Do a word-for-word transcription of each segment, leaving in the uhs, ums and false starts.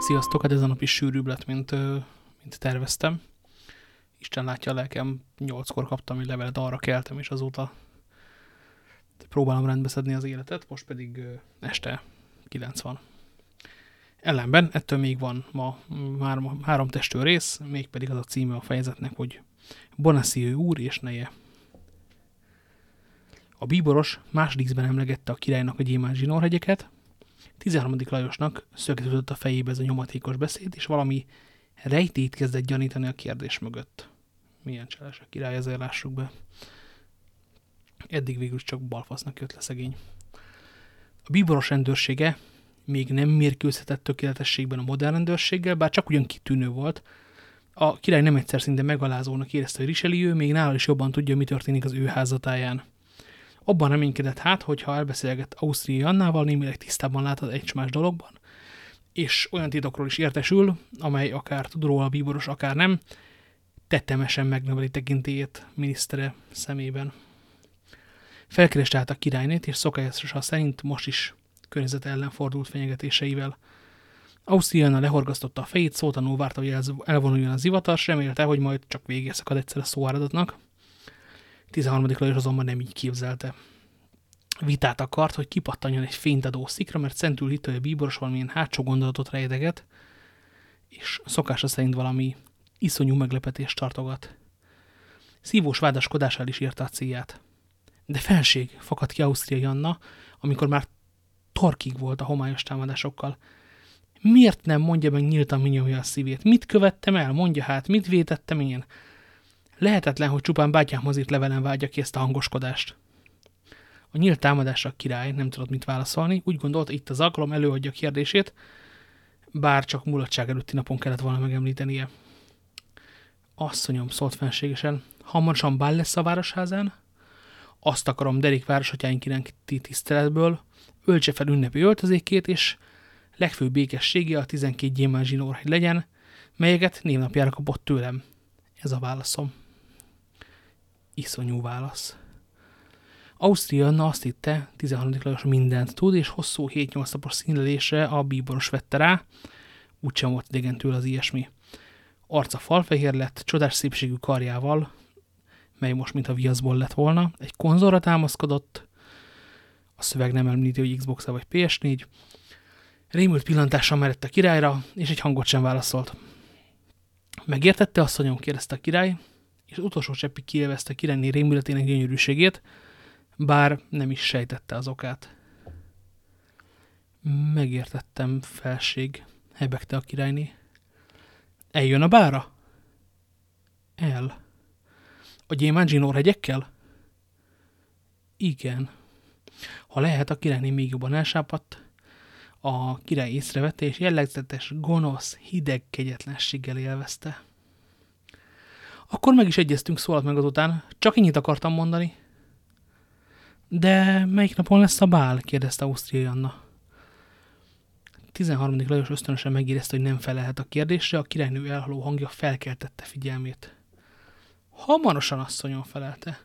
Sziasztok, hát ez a nap is sűrűbb lett, mint, mint terveztem. Isten látja a lelkem, nyolckor kaptam egy levelet, arra keltem, és azóta próbálom rendbeszedni az életet, most pedig este kilenc van. Ellenben ettől még van ma három, három testő rész, mégpedig az a címe a fejezetnek, hogy Bonacieux úr és neje. A bíboros másodikben emlegette a királynak a gyémánt zsinórhegyeket, tizenharmadik Lajosnak szögetődött a fejébe ez a nyomatékos beszéd, és valami rejtét kezdett gyanítani a kérdés mögött. Milyen csalás a király, ezért lássuk be. Eddig végül csak balfasznak jött le szegény. A bíboros rendőrsége még nem mérkőzhetett tökéletességben a modern rendőrséggel, bár csak ugyan kitűnő volt. A király nem egyszer szinte megalázónak érezte, hogy Richelieu még nála is jobban tudja, mi történik az ő házatáján. Abban reménykedett hát, hogyha elbeszélget Ausztriai Annával, némileg tisztában láthat egymás dologban, és olyan titokról is értesül, amely akár tud róla a bíboros, akár nem, tetemesen megnöveli tekintélyét minisztere szemében. Felkereste át a királynét, és szokása szerint most is környezet ellen fordult fenyegetéseivel. Ausztria Anna lehorgasztotta a fejét, szótanul várta, hogy elvonuljon az zivatar, remélte, hogy majd csak vége szakad egyszer a szóáradatnak. tizenharmadik Lajos azonban nem így képzelte. Vitát akart, hogy kipattanjon egy fényt adó szikra, mert szentül hitt, hogy a bíboros valamilyen hátsó gondolatot rejteget, és szokása szerint valami iszonyú meglepetést tartogat. Szívós vádaskodással is írta a célját. De fenség, fakadt ki Ausztriai Anna, amikor már torkig volt a homályos támadásokkal. Miért nem mondja meg nyíltan, mi nyomja a szívét? Mit követtem el? Mondja hát, mit vétettem én? Lehetetlen, hogy csupán bátyámhoz írt levelen vágja ki ezt a hangoskodást. A nyílt támadásra a király nem tudott mit válaszolni, úgy gondolta, itt az alkalom előadja a kérdését, bár csak mulatság előtti napon kellett volna megemlítenie. Asszonyom, szólt fenségesen, hamarosan bál lesz a városházán? Azt akarom, Derék városatyánkinek tiszteletből, öltse fel ünnepi öltözékét, és legfőbb békessége a tizenkét gyémánt zsinórhegy legyen, melyeket névnapjára kapott tőlem. Ez a válaszom. Iszonyú válasz. Ausztria Anna azt hitte, tizenharmadik Lajos mindent tud, és hosszú hét-nyolc napos színlelésre a bíboros vette rá, úgysem volt idegen tőle az ilyesmi. Arca falfehér lett, csodás szépségű karjával, mely most mint a viaszból lett volna, egy konzolra támaszkodott, a szöveg nem említi, hogy Xbox-a vagy pé es négy, rémült pillantással merett a királyra, és egy hangot sem válaszolt. Megértette, asszonyom, kérdezte a király, és utolsó cseppig kiélvezte a királyné rémületének gyönyörűségét, bár nem is sejtette az okát. Megértettem, felség, hebegte a királyné. Eljön a bára? El. A gyémánt zsinórhegyekkel? Igen. Ha lehet, a királyné még jobban elsápadt. A király észrevette, és jellegzetes, gonosz, hideg kegyetlenséggel élvezte. Akkor meg is egyeztünk, szólalt meg azután. Csak ennyit akartam mondani. De melyik napon lesz a bál? Kérdezte Ausztriai Anna. tizenharmadik Lajos ösztönösen megérezte, hogy nem felelhet a kérdésre, a királynő elhaló hangja felkeltette figyelmét. Hamarosan, asszonyom, felelte.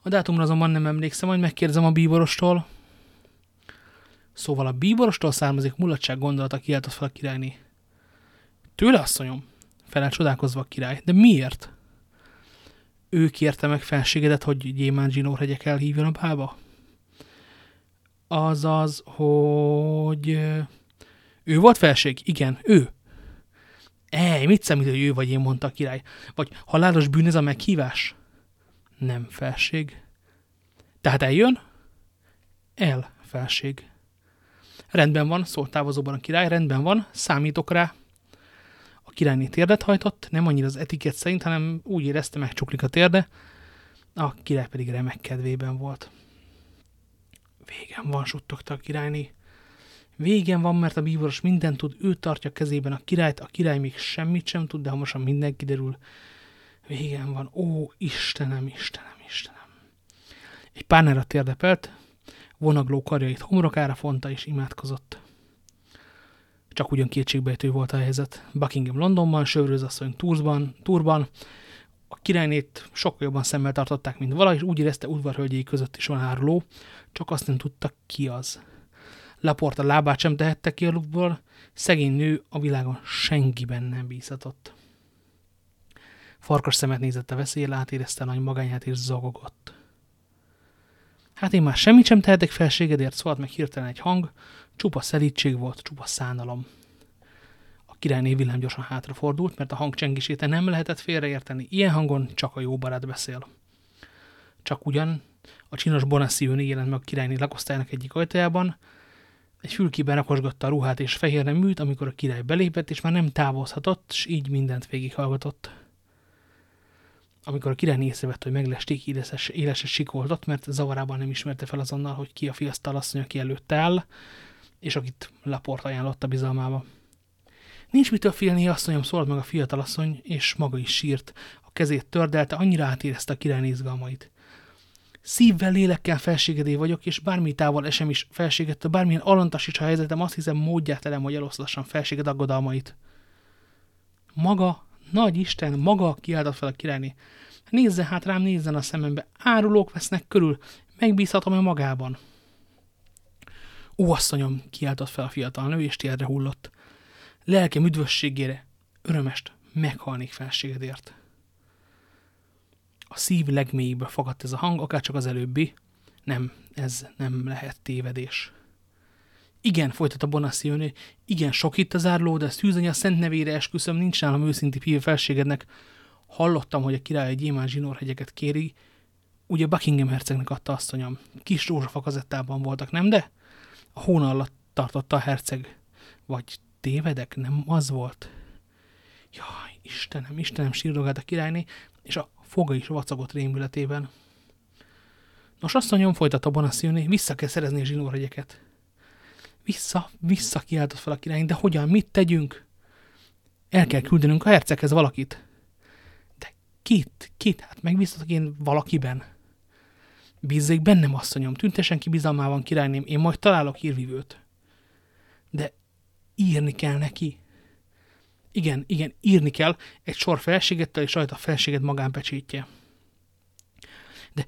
A dátumra azonban nem emlékszem, majd megkérdezem a bíborostól. Szóval a bíborostól származik mulatság gondolata, kiáltott fel a királyné. Tőle, asszonyom, felelt csodálkozva a király. De miért? Ő kérte meg fenségedet, hogy gyémánt zsinórhegyek elhívjon a bálba? Azaz, hogy... Ő volt felség? Igen, ő. Ej, mit számít, hogy ő vagy én, mondta a király. Vagy halálos bűn ez a meghívás? Nem, felség. Tehát eljön? El, felség. Rendben van, szólt távozóban a király, rendben van, számítok rá. A királyné térdet hajtott, nem annyira az etikett szerint, hanem úgy érezte, megcsuklik a térde, a király pedig remek kedvében volt. Végem van, suttogta a királyné. Végem van, mert a bíboros mindent tud, ő tartja kezében a királyt, a király még semmit sem tud, de hamarosan minden kiderül. Végem van, ó, Istenem, Istenem, Istenem. Egy párnára térdepelt, vonagló karjait homrokára fonta és imádkozott. Csak ugyan kétségbejtő volt a helyzet. Buckingham Londonban, Sövrőzasszony Tours-ban, a királynét sokkal jobban szemmel tartották, mint vala, és úgy érezte, udvarhölgyei között is van áruló, csak azt nem tudta, ki az. Laporta lábát sem tehette ki a lukból, szegény nő a világon senkiben nem bízhatott. Farkas szemet nézett a veszélyre, átérezte a nagy magányát és zagogott. Hát én már semmit sem tehetek felségedért, szólt meg hirtelen egy hang, csupa szelítség volt, csupa szánalom. A királyné villám gyorsan hátrafordult, mert a hang csengését nem lehetett félreérteni, ilyen hangon csak a jó barát beszél. Csak ugyan a csinos Bonassi őné jelent meg a királyné lakosztályának egyik ajtajában, egy fülkében rakosgatta a ruhát és fehér neműt, amikor a király belépett, és már nem távozhatott, s így mindent végighallgatott. Amikor a királyné észrevett, hogy meglesték éleses, éleses sikoltott, mert zavarában nem ismerte fel azonnal, hogy ki a fiasztal asszony, aki előtte áll, és akit Laporta ajánlotta bizalmába. Nincs mitől félnie, asszonyom, szólt meg a fiatal asszony, és maga is sírt. A kezét tördelte, annyira átérezte a királyné izgalmait. Szívvel, lélekkel felségedé vagyok, és bármi távol esem is felségettől, bármilyen alantasítsa a helyzetem, azt hiszem módját elem, hogy eloszlassam felséged aggodalmait. Maga, nagy Isten, maga, kiáltott fel a királyné. Nézzen hát rám, nézzen a szemembe, árulók vesznek körül, megbízhatom-e magában? Ó, asszonyom, kiáltott fel a fiatal nő, és térdre hullott. Lelkem üdvösségére, örömest, meghalnék felségedért. A szív legmélyébe fakadt ez a hang, akárcsak az előbbi. Nem, ez nem lehet tévedés. Igen, folytatta Bonassi őné, igen, sok itt az árló, de szűzanya a szent nevére esküszöm, nincs nálam őszinti pív felségednek. Hallottam, hogy a király egy gyémán zsinórhegyeket kéri, ugye Buckingham hercegnek adta, asszonyom. Kis rózsafa kazettában voltak, nem de? A hóna alatt tartotta a herceg. Vagy tévedek? Nem az volt? Jaj, Istenem, Istenem, sírdogált a királyné, és a foga is vacogott rémületében. Nos, asszonyom, folytatta Bonassi őné, vissza kell szerezni a zsinórhegyeket. Vissza, vissza, kiáltott fel a királyné, de hogyan, mit tegyünk? El kell küldenünk a herceghez valakit. De kit, kit, hát megbíztatok én valakiben. Bízzék bennem, asszonyom, tüntesen ki bizalmában, királyném, én majd találok hírvivőt. De írni kell neki. Igen, igen, írni kell, egy sor felségedtel és rajta a felséged magánpecsétje. De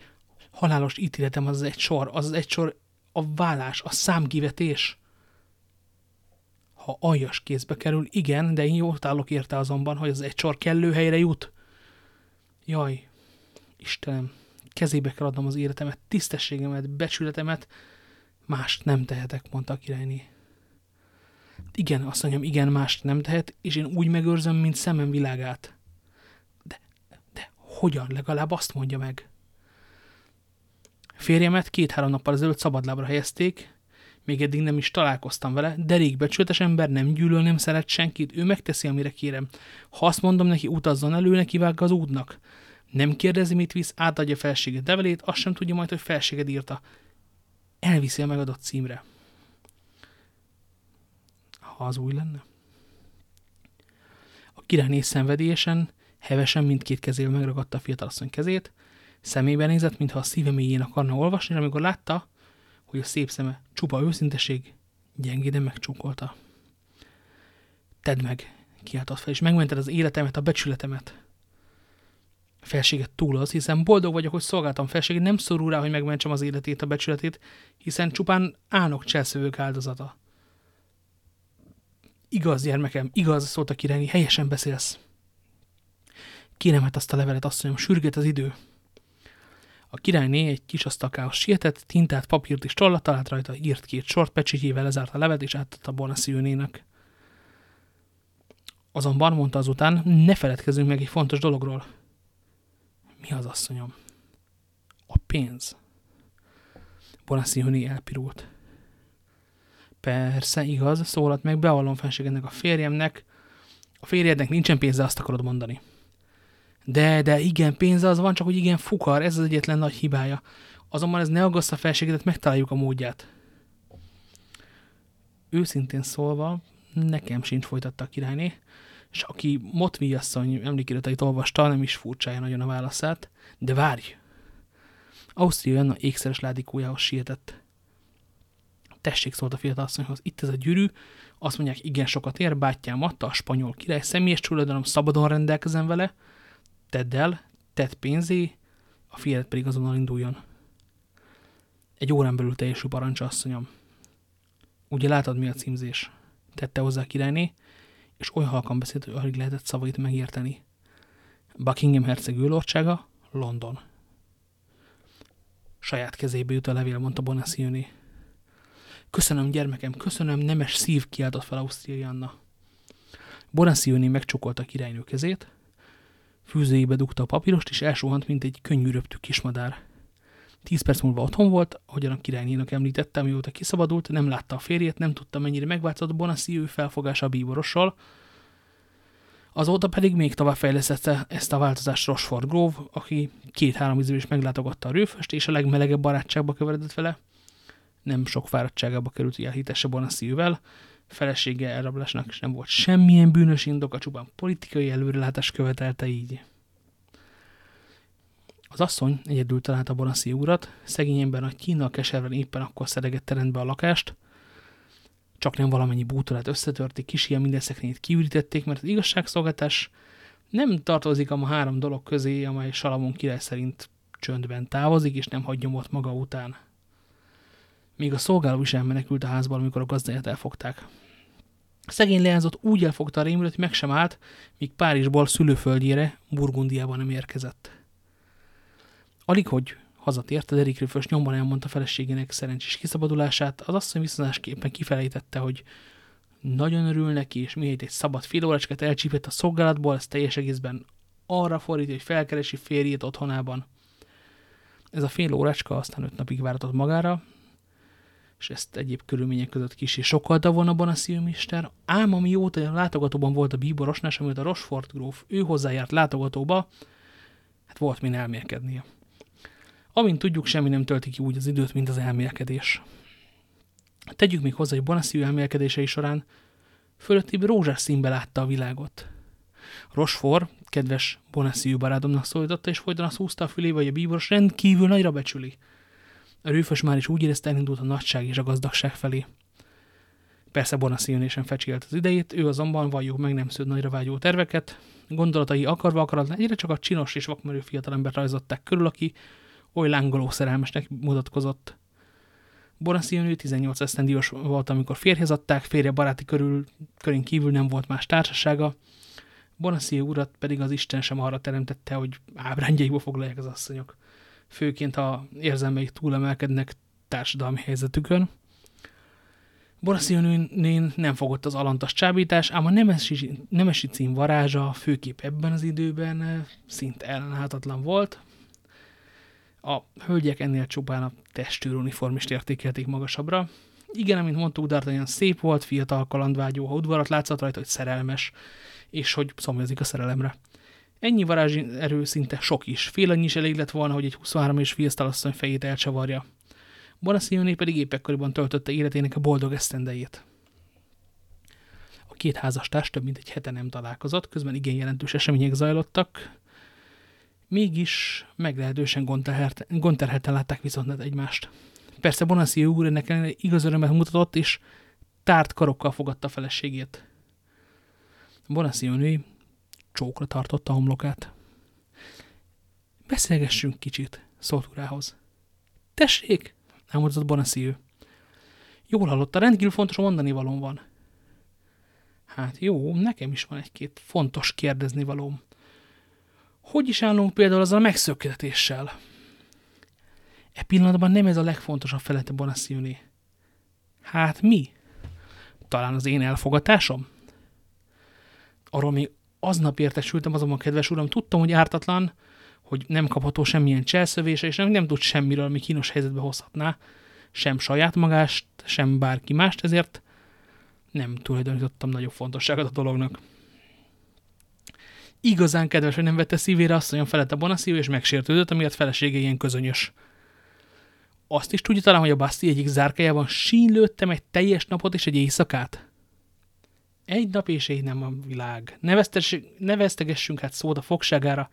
halálos ítéletem az egy sor, az egy sor a vállás, a számkivetés. Ha aljas kézbe kerül, igen, de én jól állok érte azonban, hogy az egy sor kellő helyre jut. Jaj, Istenem, kezébe kell adnom az életemet, tisztességemet, becsületemet, mást nem tehetek, mondta a királyné. Igen, asszonyom, igen, mást nem tehet, és én úgy megőrzöm, mint szemem világát. De, de hogyan? Legalább azt mondja meg. Férjemet két-három nappal ezelőtt szabadlábra helyezték, még eddig nem is találkoztam vele, derékbecsületes ember, nem gyűlöl, nem szeret senkit, ő megteszi, amire kérem. Ha azt mondom neki, utazzon elő, neki vág az útnak. Nem kérdezi, mit visz, átadja felséged levelét, azt sem tudja majd, hogy felséged írta. Elviszi a megadott címre. Ha az új lenne. A királyné szenvedélyesen, hevesen mindkét kezével megragadta a fiatalasszony kezét, szemébe nézett, mintha a szíve mélyén akarna olvasni, és amikor látta, hogy a szép szeme csupa őszinteség, gyengéden megcsókolta. Tedd meg, kiáltott fel, és megmented az életemet, a becsületemet. A felséget túl az, hiszen boldog vagyok, hogy szolgáltam felséget, nem szorul rá, hogy megmentsem az életét, a becsületét, hiszen csupán álnok cselszövők áldozata. Igaz, gyermekem, igaz, szólt a királyné, helyesen beszélsz. Kérem hát azt a levelet, asszonyom, sürget az idő. A királyné egy kis asztalkához sietett, tintát, papírt és tollat talált rajta, írt két sort, pecsétjével lezárt a levet, és átadta Bonassi őnének. Azonban, mondta azután, ne feledkezzünk meg egy fontos dologról. Mi az, asszonyom? A pénz. Bonassi őné elpirult. Persze, igaz, szólalt meg, bevallom fenségednek a férjemnek. A férjednek nincsen pénze, azt akarod mondani. De, de, igen, pénze az van, csak hogy igen, fukar, ez az egyetlen nagy hibája. Azonban ez ne aggassza a felségedet, megtaláljuk a módját. Őszintén szólva, nekem sincs, folytatta a királyné, és aki Motvi asszony emlékiratait olvasta, nem is furcsája nagyon a válaszát, de várj! Ausztria Anna ékszeres ládikójához sietett. Tessék, szólt a fiatal asszonyhoz, itt ez a gyűrű, azt mondják, igen sokat ér, bátyám adta, a spanyol király, személyes tulajdon, szabadon rendelkezem vele, tedd el, tedd pénzé, a fiatal pedig azonnal induljon. Egy órán belül teljesül parancsa, asszonyom. Ugye látod, mi a címzés? Tette hozzá a királyné, és oly halkan beszélt, hogy alig lehetett szavait megérteni. Buckingham herceg őrlordsága, London. Saját kezébe jut a levél, mondta Bonacieux-né. Köszönöm, gyermekem, köszönöm, nemes szív, kiáltott fel Ausztrianna. Bonacieux-né megcsokolta a királynő kezét, fűzőjébe dugta a papírost, és elsuhant, mint egy könnyű röptű kismadár. Tíz perc múlva otthon volt, ahogyan a királynénak említette, amióta kiszabadult, nem látta a férjét, nem tudta, mennyire megváltozott Bonacieux felfogása a bíborossal. Azóta pedig még tovább fejlesztette ezt a változást Rochford Grove, aki két-három ízben is meglátogatta a rőföst, és a legmelegebb barátságba keveredett vele. Nem sok fáradtságába került, hogy elhitesse Bonacieux-vel, felesége elrablásnak is nem volt semmilyen bűnös indoka, csupán politikai előrelátás követelte így. Az asszony egyedül találta Bonacieux urat, szegény ember nagy kínnal keserven éppen akkor szeregette rendbe a lakást, csak nem valamennyi bútorát összetörték, kis ilyen minden szekrényét kiürítették, mert az igazságszolgáltatás nem tartozik a ma három dolog közé, amely Salamon király szerint csöndben távozik, és nem hagy nyomot maga után. Még a szolgáló is elmenekült a házban, amikor a gazdáját elfogták. A szegény leányzat úgy elfogta a rémület, hogy meg sem állt, míg Párizsból szülőföldjére, Burgundiában nem érkezett. Alighogy hazatért, a Derik röfös nyomban elmondta feleségének szerencsés kiszabadulását, az asszony viszonzásképpen kifelejtette, hogy nagyon örül neki, és mihelyt egy szabad fél óracskát elcsípett a szolgálatból, ez teljes egészben arra fordít, hogy felkeresi férjét otthonában. Ez a fél óracska aztán öt napig váratott magára, és ezt egyéb körülmények között kissé sokkalta volna Bonacieux mester, ám amióta látogatóban volt a bíborosnál, és amióta a Rochefort gróf ő hozzájárt látogatóba, hát volt min elmélkednie. Amint tudjuk, semmi nem tölti ki úgy az időt, mint az elmélkedés. Tegyük még hozzá, hogy Bonacieux elmélkedései során fölöttébb rózsás színbe látta a világot. Rochefort kedves Bonacieux barátomnak szólította, és folyton azt húzta a fülébe, hogy a bíboros rendkívül nagyra becsüli. A rőfös már is úgy érezte, elindult a nagyság és a gazdagság felé. Persze Bonacieux sem fecsélt az idejét, ő azonban valljuk meg nem sződ nagyra vágyó terveket, gondolatai akarva akaratlan egyre csak a csinos és vakmerő fiatalembert rajzották körül, aki oly lángoló szerelmesnek mutatkozott. Bonacieux tizennyolc esztendős volt, amikor férjhez adták, férje baráti körül, körén kívül nem volt más társasága, Bonacieux urat pedig az Isten sem arra teremtette, hogy ábrándjaiba foglalják az asszonyok. Főként, ha érzelmeik túlemelkednek társadalmi helyzetükön. Bonacieux-nén nem fogott az alantas csábítás, ám a nemesi, nemesi cím varázsa főképp ebben az időben szinte ellenállhatatlan volt. A hölgyek ennél csupán a testőruniformist értékelték magasabbra. Igen, amint mondtuk, D'Artagnan szép volt, fiatal kalandvágyó, ha udvarat látszott rajta, hogy szerelmes, és hogy szomjazik a szerelemre. Ennyi varázserő szinte sok is. Fél annyi is elég lett volna, hogy egy huszonhárom és fiatal asszony fejét elcsavarja. Bonacieux-né pedig épp ekkoriban töltötte életének a boldog esztendejét. A két házastárs több mint egy hete nem találkozott, közben igen jelentős események zajlottak. Mégis meglehetősen gondterhelten látták viszont egymást. Persze Bonacieux úr ennek ellenére igaz örömet mutatott, és tárt karokkal fogadta feleségét. Bonacieux-né csókra tartotta a homlokát. Beszélgessünk kicsit, szólt urához. Tessék, elmondott Bonacieux. Jól hallotta, rendkívül fontos mondani valóm van. Hát jó, nekem is van egy-két fontos kérdezni valóm. Hogy is állunk például azzal a megszöktetéssel? E pillanatban nem ez a legfontosabb felete Bonacieux-né. Hát mi? Talán az én elfogatásom? Arról még aznap értesültem, azonban, kedves uram, tudtam, hogy ártatlan, hogy nem kapható semmilyen cselszövése, és nem, nem tud semmiről, ami kínos helyzetbe hozhatná, sem saját magást, sem bárki mást, ezért nem tulajdonítottam nagyobb fontosságot a dolognak. Igazán kedves, hogy nem vette szívére asszonyon felett a Bonacieux, és megsértődött, amiért felesége ilyen közönyös. Azt is tudja talán, hogy a Bastille egyik zárkájában sínylődtem egy teljes napot és egy éjszakát? Egy nap és egy nem a világ. Ne vesztegessünk hát szót a fogságára.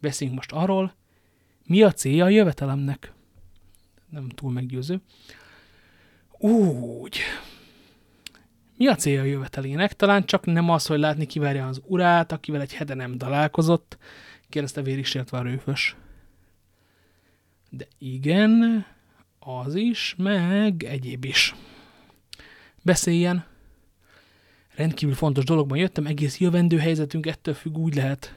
Beszéljünk most arról, mi a célja a jövetelemnek. Nem túl meggyőző. Úgy. Mi a célja a jövetelének? Talán csak nem az, hogy látni kivárja az urát, akivel egy hete nem találkozott, kérdezte vérisértve a rőfös. De igen, az is, meg egyéb is. beszéljen. Rendkívül fontos dologban jöttem, egész jövendő helyzetünk ettől függ, úgy lehet.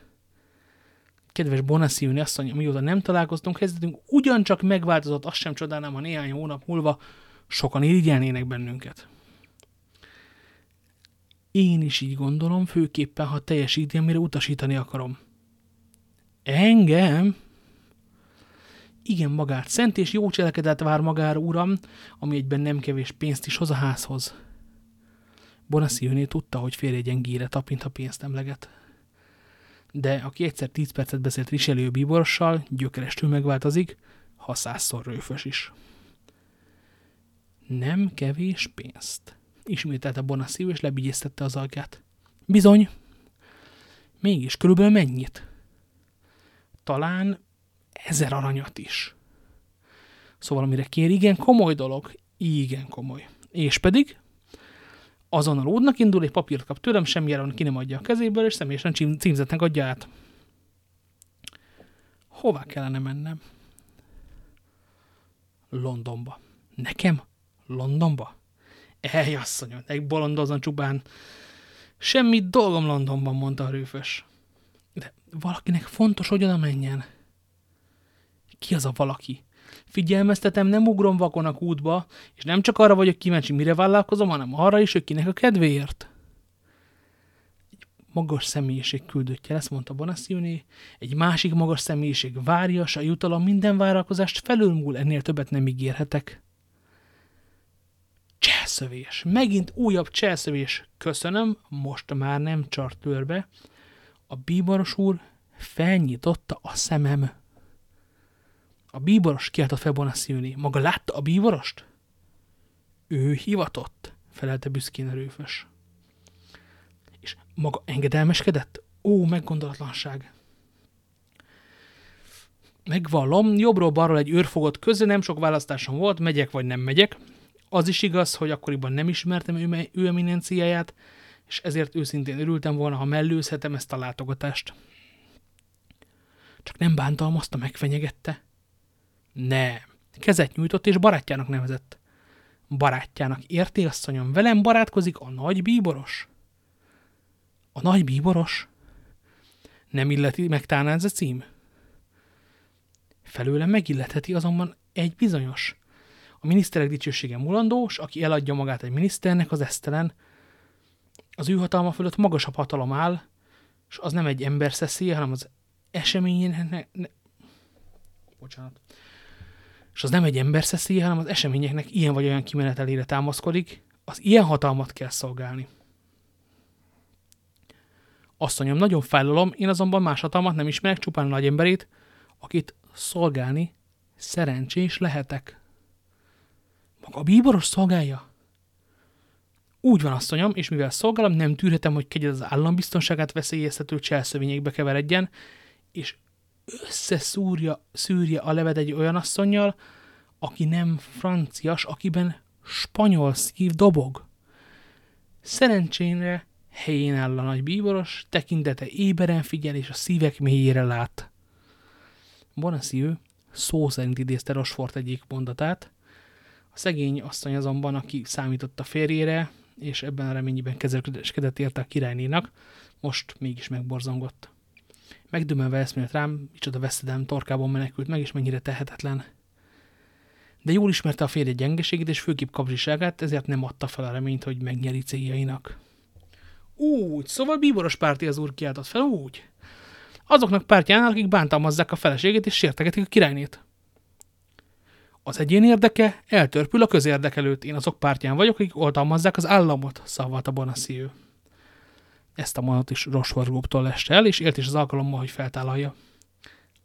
Kedves Bonacieux asszony, mióta nem találkoztunk, helyzetünk ugyancsak megváltozott, azt sem csodálnám, ha néhány hónap múlva sokan irigyelnének bennünket. Én is így gondolom, főképpen, ha teljesíti, amire utasítani akarom. Engem? Igen, magát szent és jó cselekedet vár magára, uram, ami egyben nem kevés pénzt is hoz a házhoz. Bonacieux tudta, hogy férje gyengére tapint, ha pénzt emleget. De aki egyszer tíz percet beszélt Richelieu bíborossal, gyökerestül megváltozik, ha százszor rőfös is. Nem kevés pénzt. Ismételte Bonacieux, és lebigyésztette az alkát. Bizony. Mégis körülbelül mennyit? Talán ezer aranyat is. Szóval amire kér, igen komoly dolog. Igen komoly. És pedig? Azonnal útnak indul, egy papírt kap tőlem, semmilyen ki nem adja a kezéből, és személyesen cím, címzetnek adja át. Hová kellene mennem? Londonba. Nekem? Londonba? Ej, asszonyom, megbolondozom csupán. Semmi dolgom Londonban, mondta a rőfös. De valakinek fontos, hogy oda menjen. Ki az a valaki? Figyelmeztetem, nem ugrom vakon a kútba, és nem csak arra vagyok kíváncsi, mire vállalkozom, hanem arra is, hogy kinek a kedvéért. Egy magas személyiség küldöttje lesz, mondta Bonacieux, egy másik magas személyiség várja, s a jutalom minden vállalkozást felülmúl, ennél többet nem ígérhetek. Cselszövés. Megint újabb cselszövés. Köszönöm, most már nem csart törbe. A bíboros úr felnyitotta a szemem. A bíboros, kiáltott fel Bonacieux. Maga látta a bíborost? Ő hivatott, felelte büszkén a rőfös. És maga engedelmeskedett? Ó, meggondolatlanság! Megvallom, jobbról-balról egy őr fogott közé, nem sok választásom volt, megyek vagy nem megyek. Az is igaz, hogy akkoriban nem ismertem ő, ő eminenciáját, és ezért őszintén örültem volna, ha mellőzhetem ezt a látogatást. Csak nem bántalmazta, megfenyegette. Nem. Kezet nyújtott, és barátjának nevezett. Barátjának, érti, asszonyom, velem barátkozik a nagy bíboros. A nagy bíboros? Nem illeti meg tán ez a cím? Felőle megilletheti azonban egy bizonyos. A miniszterek dicsősége mulandó, s aki eladja magát egy miniszternek, az esztelen. Az ő hatalma fölött magasabb hatalom áll, és az nem egy ember szeszélye, hanem az eseményének... Ne, ne, bocsánat. És az nem egy ember szeszélye, hanem az eseményeknek ilyen vagy olyan kimenetelére támaszkodik, az ilyen hatalmat kell szolgálni. Asszonyom, nagyon fájlalom, én azonban más hatalmat nem ismerek, csupán a nagy emberét, akit szolgálni szerencsés lehetek. Maga a bíboros szolgálja? Úgy van, asszonyom, és mivel szolgálom, nem tűrhetem, hogy kegyed az állambiztonságát veszélyeztető cselszövényekbe keveredjen, és összeszúrja szűrje a levet egy olyan asszonnyal, aki nem francias, akiben spanyol szív dobog. Szerencsére helyén áll a nagy bíboros, tekintete éberen figyel, és a szívek mélyére lát. Bonacieux szó szerint idézte Rochefort egyik mondatát. A szegény asszony azonban, aki számított a férjére, és ebben a reményében kezelkedett érte a királynénak, most mégis megborzongott. Megdömenve eszmélt rám, micsoda veszedelem torkában menekült meg, és mennyire tehetetlen. De jól ismerte a férje gyengeségét, és főképp kapzsiságát, ezért nem adta fel a reményt, hogy megnyeri céljainak. Úgy, szóval bíboros párti az úr, kiáltott fel, úgy. Azoknak pártjánál, akik bántalmazzák a feleségét, és sértegetik a királynét. Az egyén érdeke eltörpül a közérdek előtt. Én azok pártján vagyok, akik oltalmazzák az államot, szavalt a Bonacieux. Ezt a mondatot is Rochefort gúptól leste el, és élt is az alkalommal, hogy feltállalja.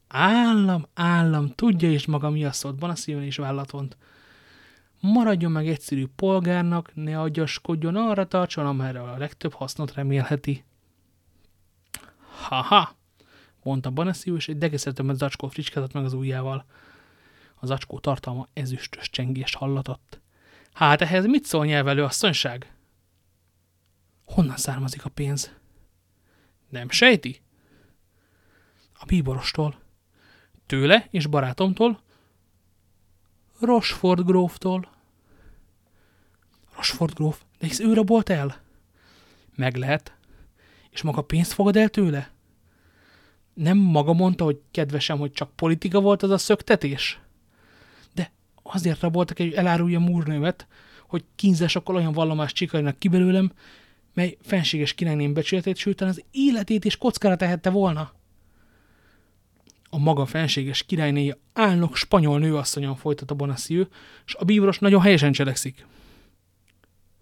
Állam, állam, tudja is maga mi a szót, Bonacieux is vállat vont. Maradjon meg egyszerű polgárnak, ne agyaskodjon, arra tartson, amerre a legtöbb hasznot remélheti. Haha, mondta Bonacieux, és egy degesszertömött zacskó fricskázott meg az ujjával. Az acskó tartalma ezüstös csengést hallatott. Hát ehhez mit szól nyelvelő asszonyság? Honnan származik a pénz? Nem sejti? A bíborostól. Tőle és barátomtól? Rochefort gróftól. Rochefort gróf De hisz ő rabolt el? Meg lehet. És maga pénzt fogad el tőle? Nem maga mondta, hogy kedvesem, hogy csak politika volt az a szöktetés? De azért raboltak egy, hogy elárulja Múrnőmet, hogy kínzásokkal olyan vallomást csikarjanak ki belőlem, mely fenséges királyném becsületét, sőt, az életét is kockára tehette volna. A maga fenséges királynéja álnok spanyol nőasszonyon folytat a Bonacieux, és a bíboros nagyon helyesen cselekszik.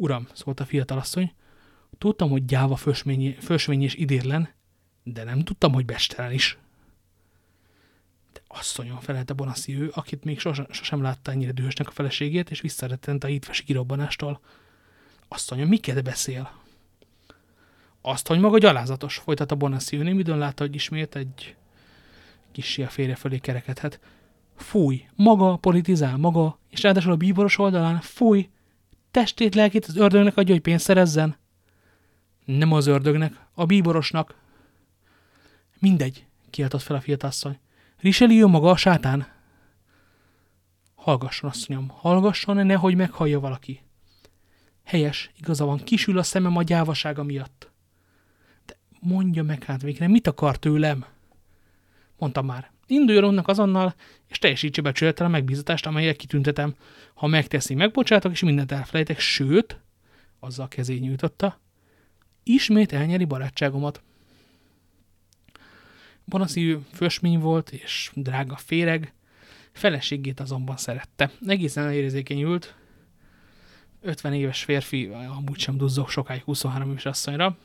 Uram, szólt a fiatalasszony, tudtam, hogy gyáva fősvény és idérlen, de nem tudtam, hogy bestelen is. De asszonyon felelte Bonacieux, akit még sosem, sosem látta ennyire dühösnek a feleségét, és visszarettent a hitvesi kirobbanástól. Asszonyom, miket beszél? Azt, hogy maga gyalázatos, folytatta Bonacieux, nem időn látta, hogy ismét egy kissé a férje fölé kerekedhet. Fúj, maga politizál, maga, és ráadásul a bíboros oldalán, fúj, testét, lelkét az ördögnek adja, hogy pénzt szerezzen. Nem az ördögnek, a bíborosnak. Mindegy, kiáltott fel a fiatalasszony. Richelieu maga a sátán. Hallgasson, asszonyom, hallgasson, nehogy meghallja valaki. Helyes, igaza van, kisül a szemem a gyávasága miatt. De mondja meg hát végre, mit akar tőlem? Mondtam már, induljon onnak azonnal, és teljesítse becsülettel a megbízatást, amelyet kitüntetem. Ha megteszi, megbocsátok, és mindent elfelejtek, sőt, azzal a kezét nyújtotta, ismét elnyeri barátságomat. Bonacieux fösmény volt, és drága féreg, feleségét azonban szerette. Egészen érzékenyült, ötven éves férfi, amúgy sem duzzog sokáig huszonhárom éves asszonyra.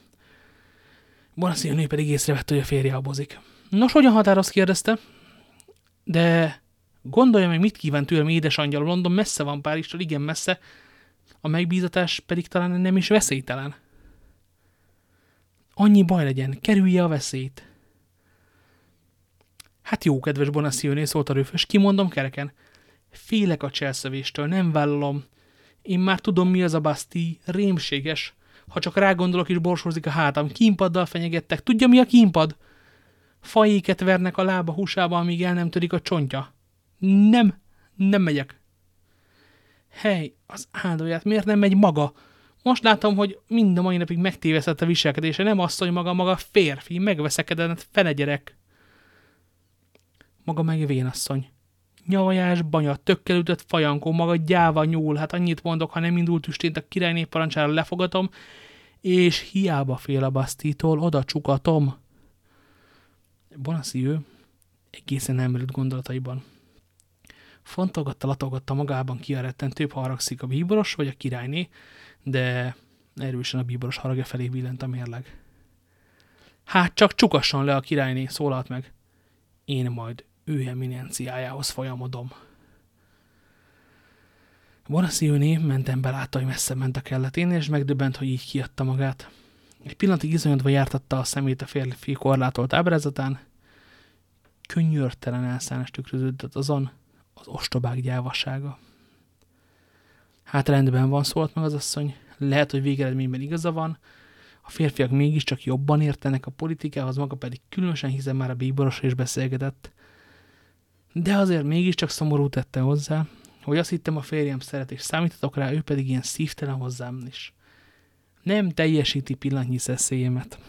Bonacieux nő pedig észrevette, hogy a férje abozik. Nos, hogyan határoz, kérdezte, de gondolja meg, mit kíván tőlem édesangyal, London messze van Párizstól, igen messze, a megbízatás pedig talán nem is veszélytelen. Annyi baj legyen, kerülje a veszélyt. Hát jó, kedves Bonacieux, szólt a röfös, kimondom kereken. Félek a cselszövéstől, nem vállalom. Én már tudom, mi az a Bastille, rémséges. Ha csak rágondolok is borsozik a hátam, kímpaddal fenyegettek. Tudja, mi a kímpad? Fajéket vernek a lába húsába, amíg el nem törik a csontja. Nem, nem megyek. Hely, az áldóját, miért nem megy maga? Most látom, hogy mind a mai napig megtévesztett a viselkedése, nem asszony maga, maga férfi, megveszekedett, fene gyerek. Maga meg vénasszony. Nyavajás, banya, tökkel ütött fajankó, maga gyáva nyúl, hát annyit mondok, ha nem indult üstént a királyné parancsára lefogatom, és hiába fél a Bastille-tól, oda csukatom. Bonacieux egészen elmerült gondolataiban. Fontolgatta-latolgatta magában, ki a rettentőbb, ha haragszik a bíboros vagy a királyné, de erősen a bíboros haragja felé billent a mérleg. Hát csak csukasson le a királyné, szólalt meg. Én majd ő eminenciájához folyamodom. Bonacieux menten belátta, hogy messze ment a kelletén, és megdöbbent, hogy így kiadta magát. Egy pillanatig izonyodva jártatta a szemét a férfi korlátolt ábrázatán, könnyörtelen elszállás tükröződött azon az ostobák gyávasága. Hát rendben van, szólt meg az asszony, lehet, hogy végeredményben igaza van, a férfiak mégiscsak jobban értenek a politikához, maga pedig különösen, hiszen már a bíborosra is beszélgetett. De azért mégiscsak szomorú tette hozzá, hogy azt hittem, a férjem szeret és számítatok rá, ő pedig ilyen szívtelen hozzám is. Nem teljesíti pillanatnyi szeszélyemet.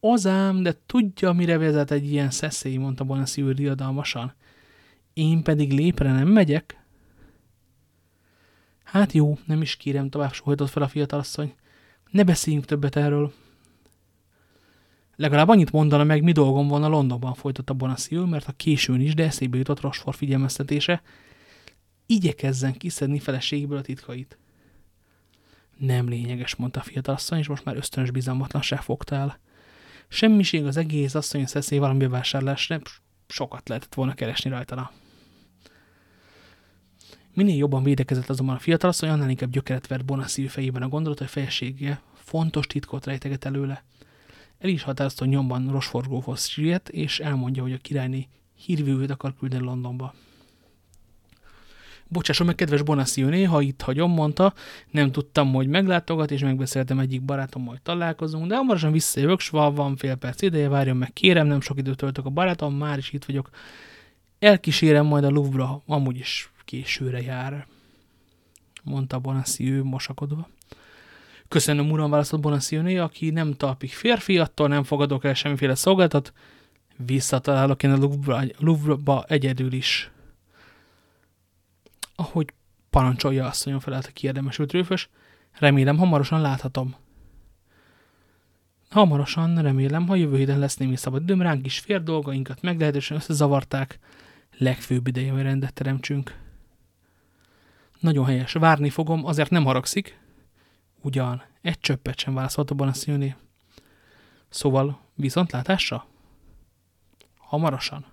Azám, de tudja, mire vezet egy ilyen szeszély, mondta Bonacieux diadalmasan. Én pedig lépre nem megyek? Hát jó, nem is kérem, tovább sóhajtott fel a fiatalasszony. Ne beszéljünk többet erről. Legalább annyit mondana meg, mi dolgom van a Londonban, folytatta Bonacieux, mert a későn is, de eszébe jutott Rochefort figyelmeztetése. Igyekezzen kiszedni feleségéből a titkait. Nem lényeges, mondta a fiatalasszony, és most már ösztönös bizalmatlanság fogta el. Semmiség az egész, asszony szeszély valami bevásárlásra, sokat lehetett volna keresni rajtana. Minél jobban védekezett azonban a fiatalasszony, annál inkább gyökeret vert Bonacieux fejében a gondolat, hogy felesége fontos titkot rejteget előle. El is határozta, hogy nyomban Rochefort grófhoz siet, és elmondja, hogy a királyné hírvívőt akar küldeni Londonba. Bocsásson meg, kedves Bonacieux, ha itt hagyom, mondta, nem tudtam, hogy meglátogat, és megbeszéltem egyik barátommal, hogy találkozunk, de hamarosan visszajövök, s van fél perc ideje, várjon meg, kérem, nem sok időt töltök a barátom, már is itt vagyok. Elkísérem majd a Louvre-ra, amúgy is későre jár. mondta Bonacieux mosakodva. Köszönöm, uram, válaszolt Bonacieux, aki nem talpik férfi, attól nem fogadok el semmiféle szolgáltat, visszatalálok én a Louvre-ba egyedül is. Ahogy parancsolja, asszonyom, felelt a kiérdemesült rőfös, remélem, hamarosan láthatom. Hamarosan, remélem, ha jövő héten lesz némi szabad időm, ránk is fér, dolgainkat meglehetősen összezavarták, legfőbb ideje, hogy rendet teremtsünk. Nagyon helyes, várni fogom, azért nem haragszik. Ugyan, egy csöppet sem válaszolt a Bonacieux. Szóval viszontlátásra? Hamarosan.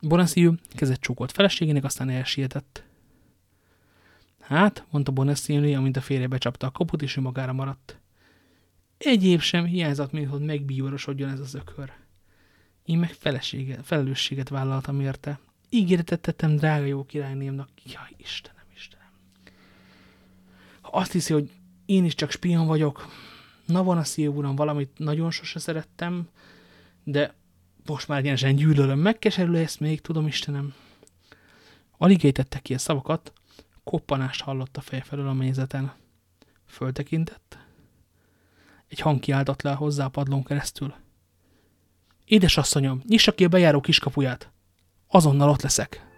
Bonacieux kezet csókolt feleségének, aztán elsietett. Hát, mondta Bonacieux, amint a férje becsapta a kaput, és ő magára maradt. Egyéb sem hiányzott, mint hogy megbíborosodjon ez az ökör. Én meg felelősséget vállaltam érte. Ígéretet tettem drága jó királynémnak. Jaj, Istenem, Istenem. Ha azt hiszi, hogy én is csak spion vagyok, na van a szív, uram, valamit nagyon sose szerettem, de most már egyenesen gyűlölöm, megkeserül ezt még, tudom, Istenem. Alig ejtette ki a szavakat, koppanást hallott a feje felől a mézeten. Föltekintett. Egy hang kiáltott le hozzá a padlón keresztül. Édesasszonyom, nyissa ki a bejáró kiskapuját! Azonnal ott leszek!